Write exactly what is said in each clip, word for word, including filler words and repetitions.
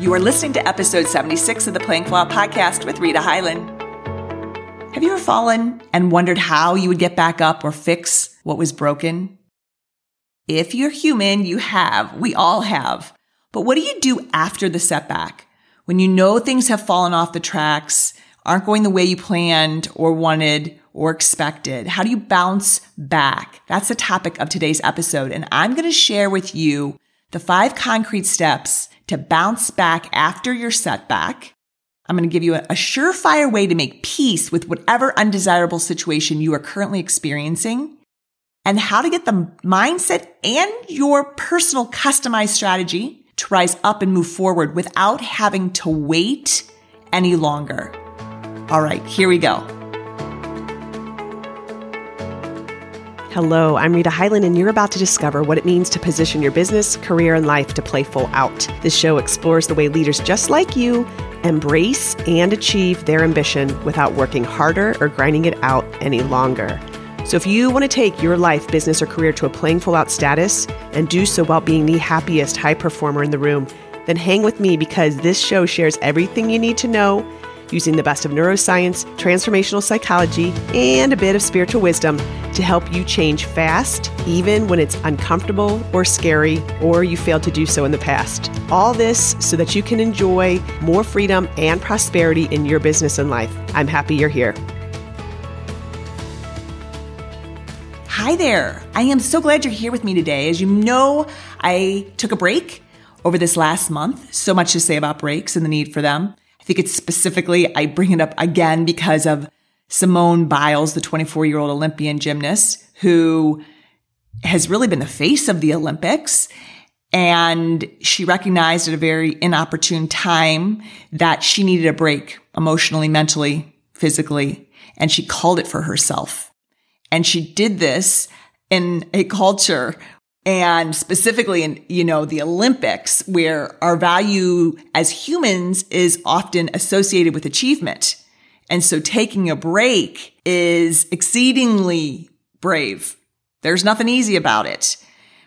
You are listening to episode seventy-six of the Playing Flaw Podcast with Rita Hyland. Have you ever fallen and wondered how you would get back up or fix what was broken? If you're human, you have. We all have. But what do you do after the setback? When you know things have fallen off the tracks, aren't going the way you planned or wanted or expected. How do you bounce back? That's the topic of today's episode. And I'm going to share with you the five concrete steps to bounce back after your setback. I'm going to give you a, a surefire way to make peace with whatever undesirable situation you are currently experiencing, and how to get the mindset and your personal customized strategy to rise up and move forward without having to wait any longer. All right, here we go. Hello, I'm Rita Hyland, and you're about to discover what it means to position your business, career, and life to play full out. This show explores the way leaders just like you embrace and achieve their ambition without working harder or grinding it out any longer. So if you want to take your life, business, or career to a playing full out status and do so while being the happiest high performer in the room, then hang with me, because this show shares everything you need to know using the best of neuroscience, transformational psychology, and a bit of spiritual wisdom to help you change fast, even when it's uncomfortable or scary, or you failed to do so in the past. All this so that you can enjoy more freedom and prosperity in your business and life. I'm happy you're here. Hi there. I am so glad you're here with me today. As you know, I took a break over this last month. So much to say about breaks and the need for them. I think it's specifically, I bring it up again because of Simone Biles, the twenty-four-year-old Olympian gymnast who has really been the face of the Olympics. And she recognized at a very inopportune time that she needed a break emotionally, mentally, physically, and she called it for herself. And she did this in a culture, and specifically in, you know, the Olympics, where our value as humans is often associated with achievement. And so taking a break is exceedingly brave. There's nothing easy about it.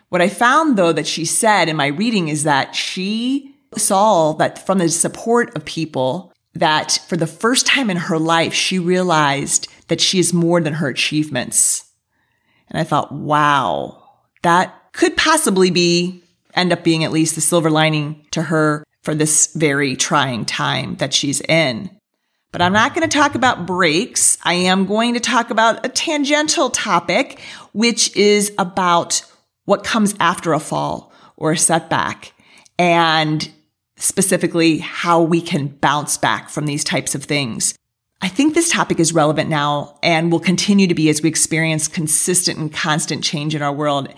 What I found, though, that she said in my reading is that she saw that from the support of people, that for the first time in her life, she realized that she is more than her achievements. And I thought, wow, that could possibly be, end up being at least the silver lining to her for this very trying time that she's in. But I'm not going to talk about breaks. I am going to talk about a tangential topic, which is about what comes after a fall or a setback, and specifically how we can bounce back from these types of things. I think this topic is relevant now and will continue to be as we experience consistent and constant change in our world.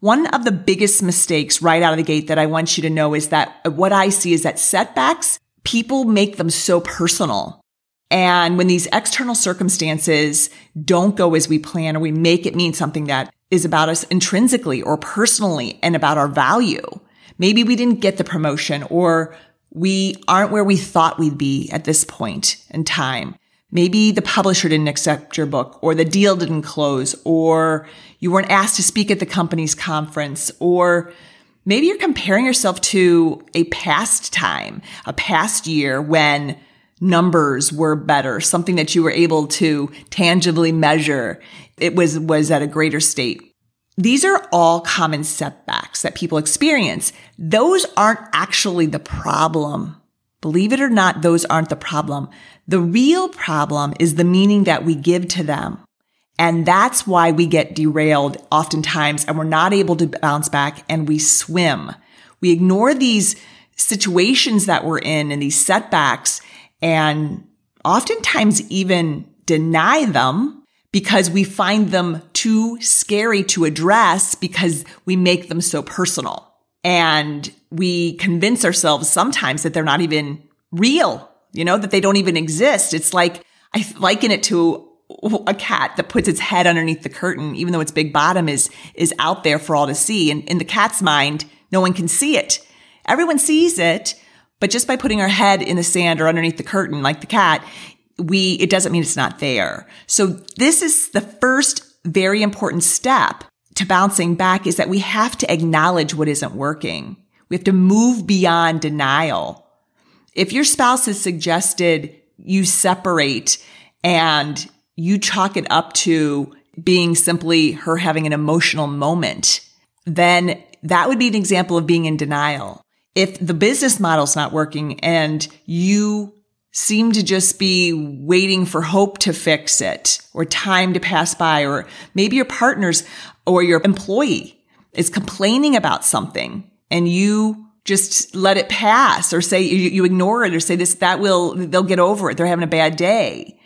One of the biggest mistakes right out of the gate that I want you to know is that what I see is that setbacks, people make them so personal. And when these external circumstances don't go as we plan, or we make it mean something that is about us intrinsically or personally and about our value. Maybe we didn't get the promotion, or we aren't where we thought we'd be at this point in time. Maybe the publisher didn't accept your book, or the deal didn't close, or you weren't asked to speak at the company's conference, or maybe you're comparing yourself to a past time, a past year when numbers were better, something that you were able to tangibly measure. It was, was at a greater state. These are all common setbacks that people experience. Those aren't actually the problem. Believe it or not, those aren't the problem. The real problem is the meaning that we give to them. And that's why we get derailed oftentimes, and we're not able to bounce back, and we swim. We ignore these situations that we're in and these setbacks, and oftentimes even deny them, because we find them too scary to address, because we make them so personal. And we convince ourselves sometimes that they're not even real, you know, that they don't even exist. It's like, I liken it to a cat that puts its head underneath the curtain, even though its big bottom is is out there for all to see. And in the cat's mind, no one can see it. Everyone sees it, but just by putting our head in the sand or underneath the curtain like the cat, We, it doesn't mean it's not there. So this is the first very important step to bouncing back, is that we have to acknowledge what isn't working. We have to move beyond denial. If your spouse has suggested you separate and you chalk it up to being simply her having an emotional moment, then that would be an example of being in denial. If the business model's not working and you seem to just be waiting for hope to fix it or time to pass by, or maybe your partner's or your employee is complaining about something and you just let it pass or say you, you ignore it or say this, that will, they'll get over it. They're having a bad day.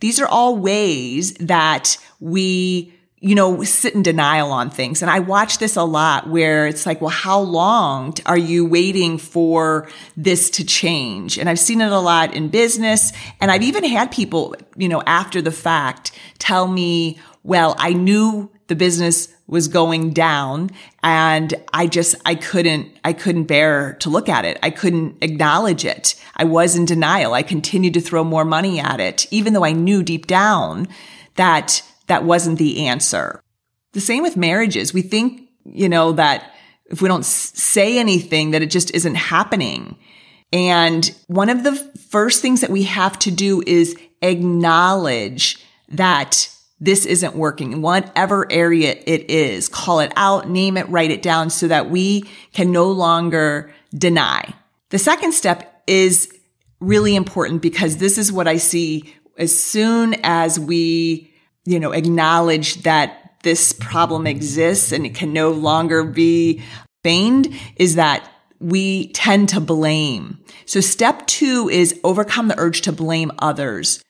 These are all ways that we, you know, sit in denial on things. And I watch this a lot where it's like, well, how long are you waiting for this to change? And I've seen it a lot in business. And I've even had people, you know, after the fact tell me, well, I knew the business was going down and I just, I couldn't, I couldn't bear to look at it. I couldn't acknowledge it. I was in denial. I continued to throw more money at it, even though I knew deep down that that wasn't the answer. The same with marriages. We think, you know, that if we don't say anything, that it just isn't happening. And one of the first things that we have to do is acknowledge that this isn't working in whatever area it is. Call it out, name it, write it down so that we can no longer deny. The second step is really important because this is what I see as soon as we, you know, acknowledge that this problem exists and it can no longer be feigned, is that we tend to blame. So step two is overcome the urge to blame others.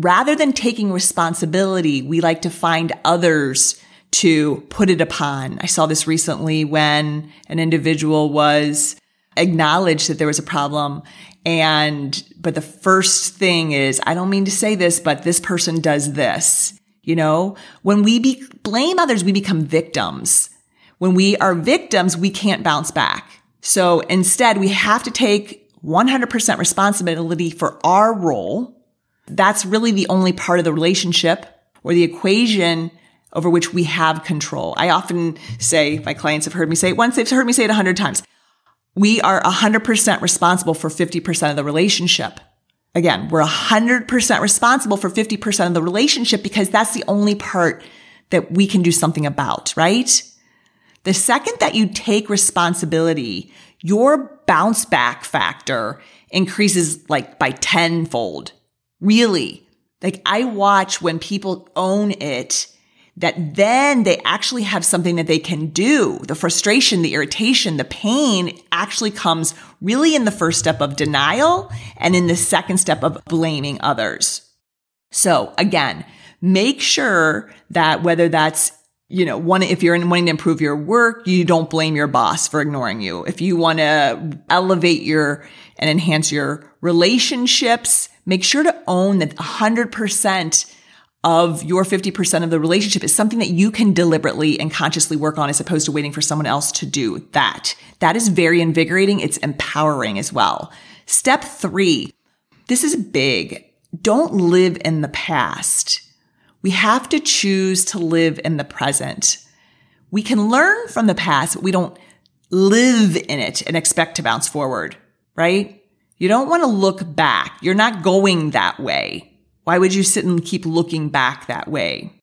Rather than taking responsibility, we like to find others to put it upon. I saw this recently when an individual was acknowledged that there was a problem. And, but the first thing is, I don't mean to say this, but this person does this. You know, when we be, blame others, we become victims. When we are victims, we can't bounce back. So instead, we have to take one hundred percent responsibility for our role. That's really the only part of the relationship or the equation over which we have control. I often say, my clients have heard me say it once, they've heard me say it a hundred times. We are one hundred percent responsible for fifty percent of the relationship. Again, we're one hundred percent responsible for fifty percent of the relationship because that's the only part that we can do something about, right? The second that you take responsibility, your bounce back factor increases like by tenfold. Really, like I watch when people own it, that then they actually have something that they can do. The frustration, the irritation, the pain actually comes really in the first step of denial and in the second step of blaming others. So again, make sure that whether that's, you know, one, if you're wanting to improve your work, you don't blame your boss for ignoring you. If you want to elevate your and enhance your relationships, make sure to own that one hundred percent of your fifty percent of the relationship is something that you can deliberately and consciously work on as opposed to waiting for someone else to do that. That is very invigorating. It's empowering as well. Step three, this is big. Don't live in the past. We have to choose to live in the present. We can learn from the past, but we don't live in it and expect to bounce forward, right? You don't want to look back. You're not going that way. Why would you sit and keep looking back that way?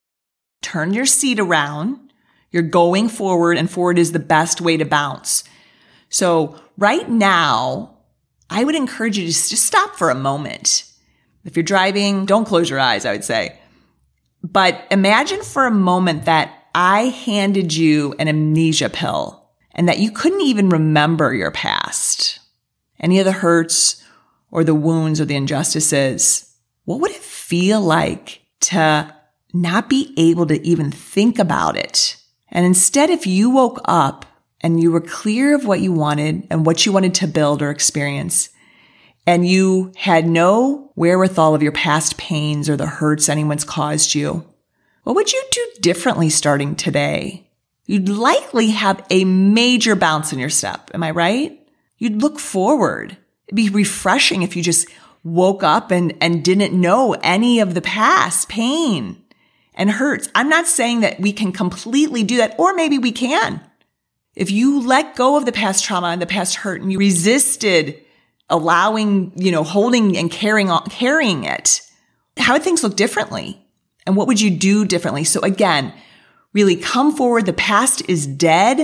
Turn your seat around. You're going forward, and forward is the best way to bounce. So right now, I would encourage you to just stop for a moment. If you're driving, don't close your eyes, I would say. But imagine for a moment that I handed you an amnesia pill and that you couldn't even remember your past. Any of the hurts or the wounds or the injustices, what would it feel like to not be able to even think about it? And instead, if you woke up and you were clear of what you wanted and what you wanted to build or experience, and you had no wherewithal of your past pains or the hurts anyone's caused you, what would you do differently starting today? You'd likely have a major bounce in your step. Am I right? You'd look forward. It'd be refreshing if you just woke up and, and didn't know any of the past pain and hurts. I'm not saying that we can completely do that, or maybe we can. If you let go of the past trauma and the past hurt and you resisted allowing, you know, holding and carrying on, carrying it, how would things look differently? And what would you do differently? So again, really come forward. The past is dead.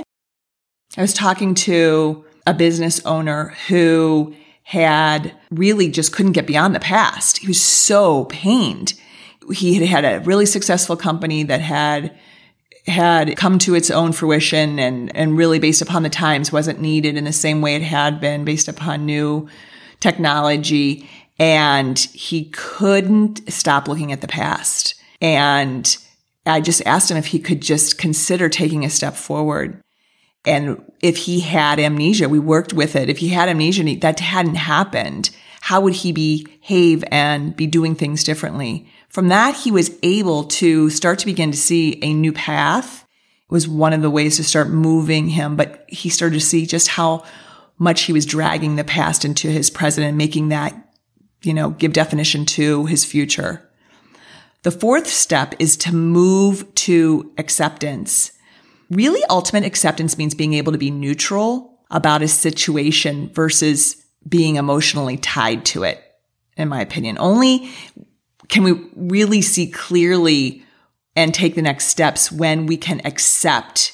I was talking to a business owner who had really just couldn't get beyond the past. He was so pained. He had had a really successful company that had had come to its own fruition and, and really based upon the times wasn't needed in the same way it had been based upon new technology. And he couldn't stop looking at the past. And I just asked him if he could just consider taking a step forward. And if he had amnesia, we worked with it. If he had amnesia and that hadn't happened, how would he behave and be doing things differently? From that, he was able to start to begin to see a new path. It was one of the ways to start moving him, but he started to see just how much he was dragging the past into his present and making that, you know, give definition to his future. The fourth step is to move to acceptance. Really, ultimate acceptance means being able to be neutral about a situation versus being emotionally tied to it, in my opinion. Only can we really see clearly and take the next steps when we can accept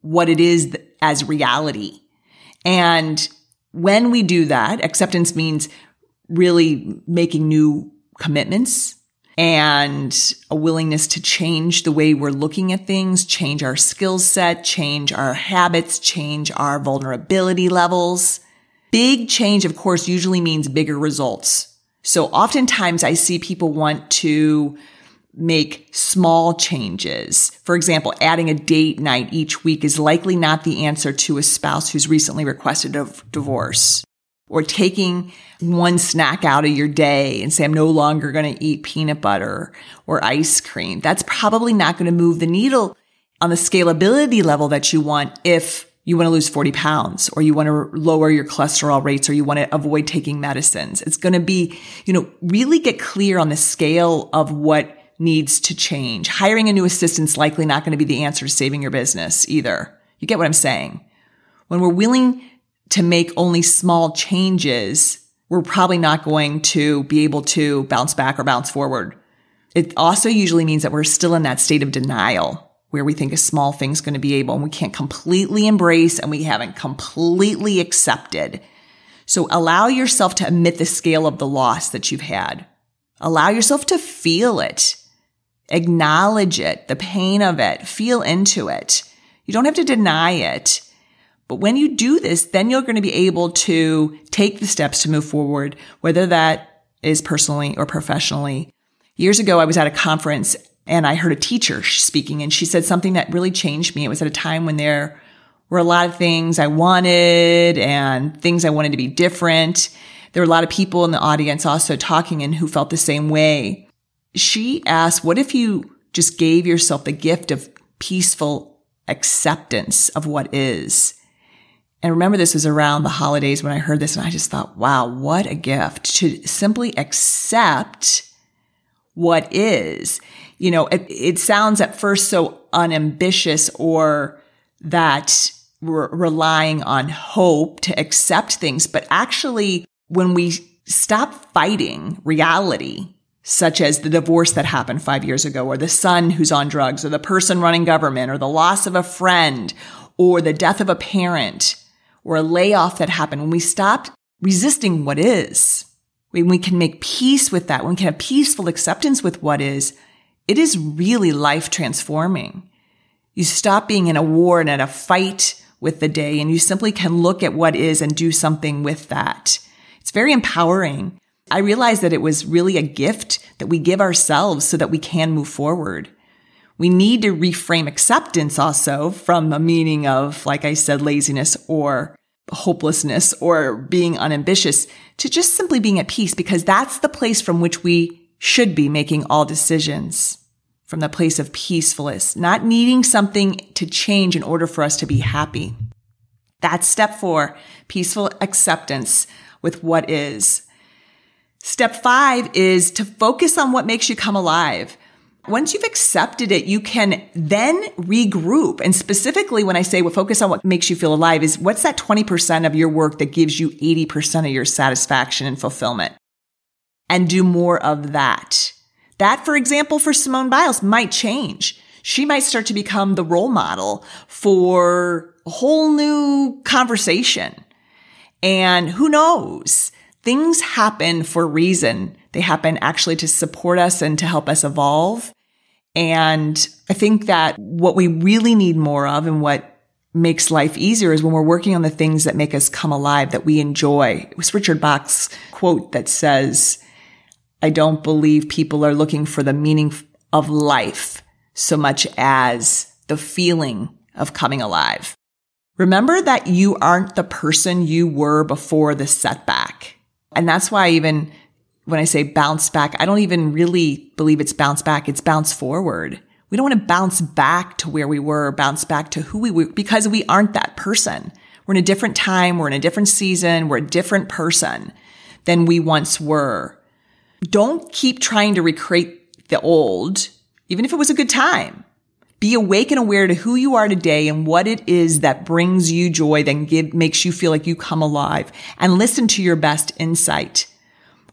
what it is as reality. And when we do that, acceptance means really making new commitments and a willingness to change the way we're looking at things, change our skill set, change our habits, change our vulnerability levels. Big change, of course, usually means bigger results. So oftentimes I see people want to make small changes. For example, adding a date night each week is likely not the answer to a spouse who's recently requested a divorce. Or taking one snack out of your day and say, I'm no longer going to eat peanut butter or ice cream. That's probably not going to move the needle on the scalability level that you want if you want to lose forty pounds or you want to lower your cholesterol rates or you want to avoid taking medicines. It's going to be, you know, really get clear on the scale of what needs to change. Hiring a new assistant's likely not going to be the answer to saving your business either. You get what I'm saying? When we're willing to make only small changes, we're probably not going to be able to bounce back or bounce forward. It also usually means that we're still in that state of denial, where we think a small thing's going to be able, and we can't completely embrace and we haven't completely accepted. So allow yourself to admit the scale of the loss that you've had. Allow yourself to feel it. Acknowledge it, the pain of it. Feel into it. You don't have to deny it. But when you do this, then you're going to be able to take the steps to move forward, whether that is personally or professionally. Years ago, I was at a conference and I heard a teacher speaking, and she said something that really changed me. It was at a time when there were a lot of things I wanted and things I wanted to be different. There were a lot of people in the audience also talking and who felt the same way. She asked, what if you just gave yourself the gift of peaceful acceptance of what is? And remember, this was around the holidays when I heard this, and I just thought, wow, what a gift to simply accept what is. You know, it, it sounds at first so unambitious, or that we're relying on hope to accept things. But actually, when we stop fighting reality, such as the divorce that happened five years ago, or the son who's on drugs, or the person running government, or the loss of a friend, or the death of a parent, or a layoff that happened, when we stop resisting what is, when we can make peace with that, when we can have peaceful acceptance with what is, it is really life transforming. You stop being in a war and at a fight with the day, and you simply can look at what is and do something with that. It's very empowering. I realized that it was really a gift that we give ourselves so that we can move forward. We need to reframe acceptance also from a meaning of, like I said, laziness or hopelessness or being unambitious to just simply being at peace, because that's the place from which we should be making all decisions, from the place of peacefulness, not needing something to change in order for us to be happy. That's step four, peaceful acceptance with what is. Step five is to focus on what makes you come alive. Once you've accepted it, you can then regroup. And specifically when I say well, focus on what makes you feel alive is what's that twenty percent of your work that gives you eighty percent of your satisfaction and fulfillment? And do more of that. That, for example, for Simone Biles might change. She might start to become the role model for a whole new conversation. And who knows? Things happen for a reason. They happen actually to support us and to help us evolve. And I think that what we really need more of and what makes life easier is when we're working on the things that make us come alive, that we enjoy. It was Richard Bach's quote that says, I don't believe people are looking for the meaning of life so much as the feeling of coming alive. Remember that you aren't the person you were before the setback. And that's why even when I say bounce back, I don't even really believe it's bounce back. It's bounce forward. We don't want to bounce back to where we were, bounce back to who we were, because we aren't that person. We're in a different time. We're in a different season. We're a different person than we once were. Don't keep trying to recreate the old, even if it was a good time. Be awake and aware to who you are today and what it is that brings you joy, then give, makes you feel like you come alive, and listen to your best insight.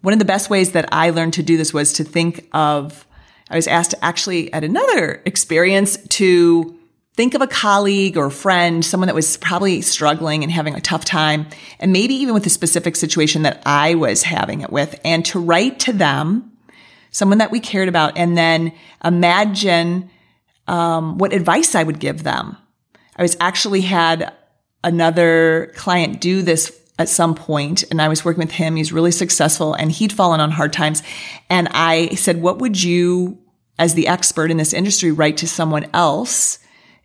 One of the best ways that I learned to do this was to think of, I was asked to actually at another experience to think of a colleague or a friend, someone that was probably struggling and having a tough time, and maybe even with a specific situation that I was having it with, and to write to them, someone that we cared about, and then imagine um, what advice I would give them. I was actually had another client do this at some point, and I was working with him. He's really successful, and he'd fallen on hard times. And I said, what would you, as the expert in this industry, write to someone else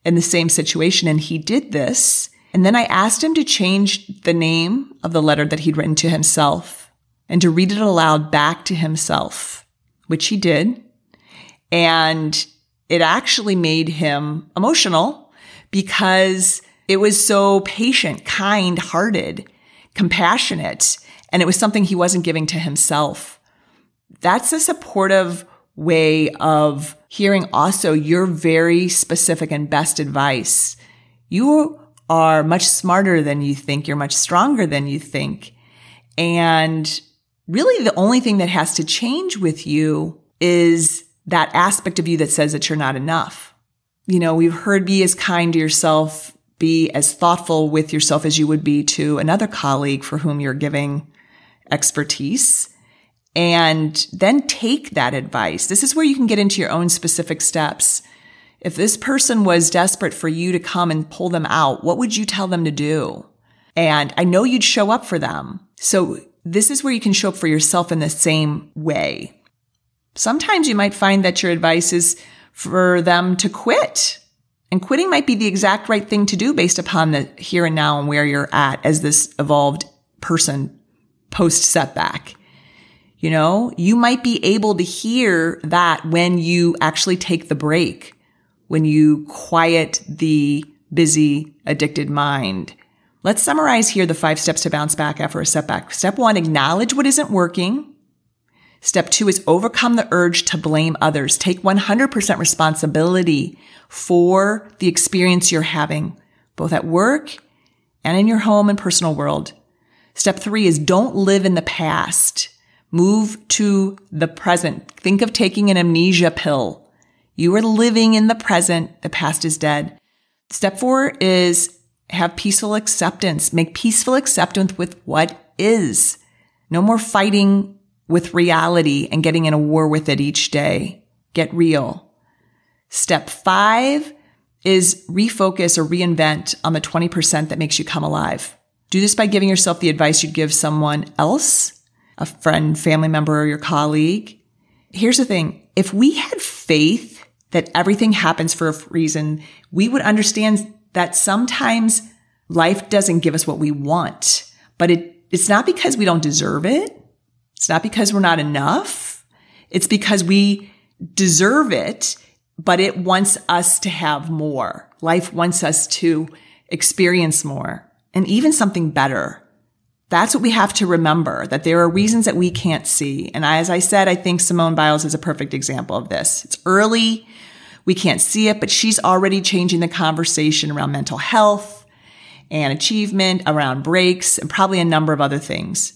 in the same situation? And he did this. And then I asked him to change the name of the letter that he'd written to himself and to read it aloud back to himself, which he did. And it actually made him emotional because it was so patient, kind-hearted, compassionate, and it was something he wasn't giving to himself. That's a supportive way of hearing also your very specific and best advice. You are much smarter than you think. You're much stronger than you think. And really the only thing that has to change with you is that aspect of you that says that you're not enough. You know, we've heard be as kind to yourself, be as thoughtful with yourself as you would be to another colleague for whom you're giving expertise. And then take that advice. This is where you can get into your own specific steps. If this person was desperate for you to come and pull them out, what would you tell them to do? And I know you'd show up for them. So this is where you can show up for yourself in the same way. Sometimes you might find that your advice is for them to quit. And quitting might be the exact right thing to do based upon the here and now and where you're at as this evolved person post-setback. You know, you might be able to hear that when you actually take the break, when you quiet the busy, addicted mind. Let's summarize here the five steps to bounce back after a setback. Step one, acknowledge what isn't working. Step two is overcome the urge to blame others. Take one hundred percent responsibility for the experience you're having, both at work and in your home and personal world. Step three is don't live in the past. Move to the present. Think of taking an amnesia pill. You are living in the present. The past is dead. Step four is have peaceful acceptance. Make peaceful acceptance with what is. No more fighting with reality and getting in a war with it each day. Get real. Step five is refocus or reinvent on the twenty percent that makes you come alive. Do this by giving yourself the advice you'd give someone else, a friend, family member, or your colleague. Here's the thing. If we had faith that everything happens for a reason, we would understand that sometimes life doesn't give us what we want, but it, it's not because we don't deserve it. It's not because we're not enough. It's because we deserve it, but it wants us to have more. Life wants us to experience more and even something better That's what we have to remember, that there are reasons that we can't see. And as I said, I think Simone Biles is a perfect example of this. It's early. We can't see it, but she's already changing the conversation around mental health and achievement, around breaks, and probably a number of other things.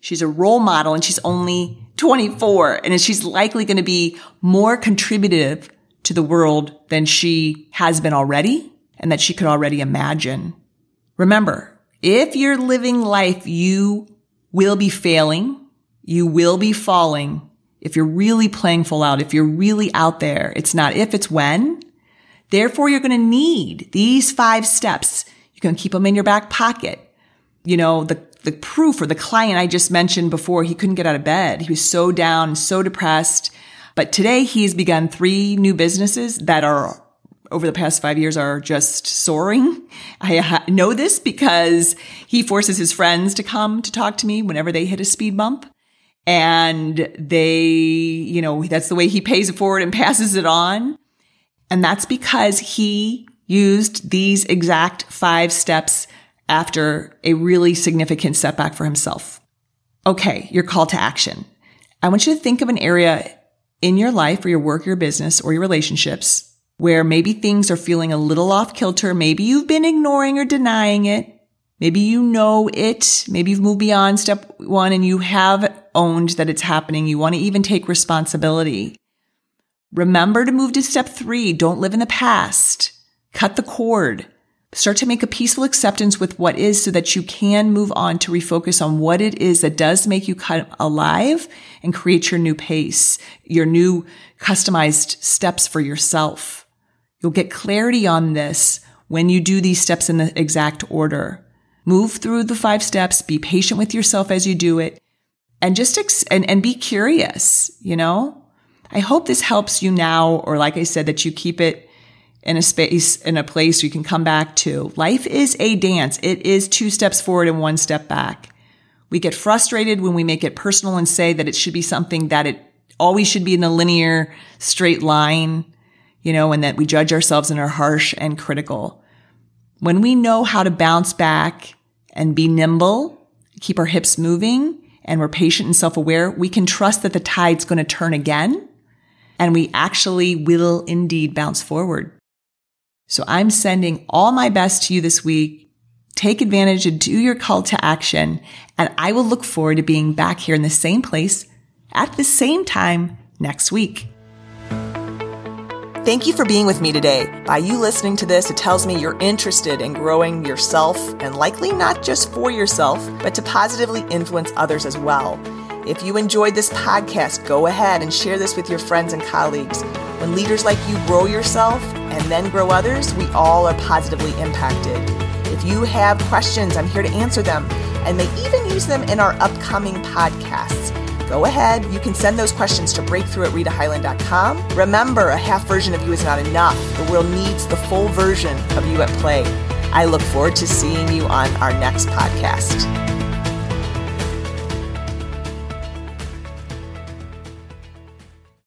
She's a role model, and she's only twenty-four, and she's likely going to be more contributive to the world than she has been already and that she could already imagine. Remember, if you're living life, you will be failing. You will be falling. If you're really playing full out, if you're really out there, it's not if, it's when. Therefore, you're going to need these five steps. You can keep them in your back pocket. You know, the, the proof, or the client I just mentioned before, he couldn't get out of bed. He was so down, so depressed. But today he's begun three new businesses that are, over the past five years, are just soaring. I know this because he forces his friends to come to talk to me whenever they hit a speed bump. And they, you know, that's the way he pays it forward and passes it on. And that's because he used these exact five steps after a really significant setback for himself. Okay, your call to action. I want you to think of an area in your life, or your work, your business, or your relationships, where maybe things are feeling a little off kilter. Maybe you've been ignoring or denying it. Maybe you know it. Maybe you've moved beyond step one and you have owned that it's happening. You want to even take responsibility. Remember to move to step three. Don't live in the past. Cut the cord. Start to make a peaceful acceptance with what is, so that you can move on to refocus on what it is that does make you come alive and create your new pace, your new customized steps for yourself. You'll get clarity on this when you do these steps in the exact order. Move through the five steps. Be patient with yourself as you do it. And just, ex- and, and be curious, you know? I hope this helps you now, or like I said, that you keep it in a space, in a place you can come back to. Life is a dance. It is two steps forward and one step back. We get frustrated when we make it personal and say that it should be something that it always should be in a linear, straight line, you know, and that we judge ourselves and are harsh and critical. When we know how to bounce back and be nimble, keep our hips moving, and we're patient and self-aware, we can trust that the tide's going to turn again, and we actually will indeed bounce forward. So I'm sending all my best to you this week. Take advantage and do your call to action, and I will look forward to being back here in the same place at the same time next week. Thank you for being with me today. By you listening to this, it tells me you're interested in growing yourself, and likely not just for yourself, but to positively influence others as well. If you enjoyed this podcast, go ahead and share this with your friends and colleagues. When leaders like you grow yourself and then grow others, we all are positively impacted. If you have questions, I'm here to answer them, and may even use them in our upcoming podcasts. Go ahead. You can send those questions to breakthrough at rita hyland dot com. Remember, a half version of you is not enough. The world needs the full version of you at play. I look forward to seeing you on our next podcast.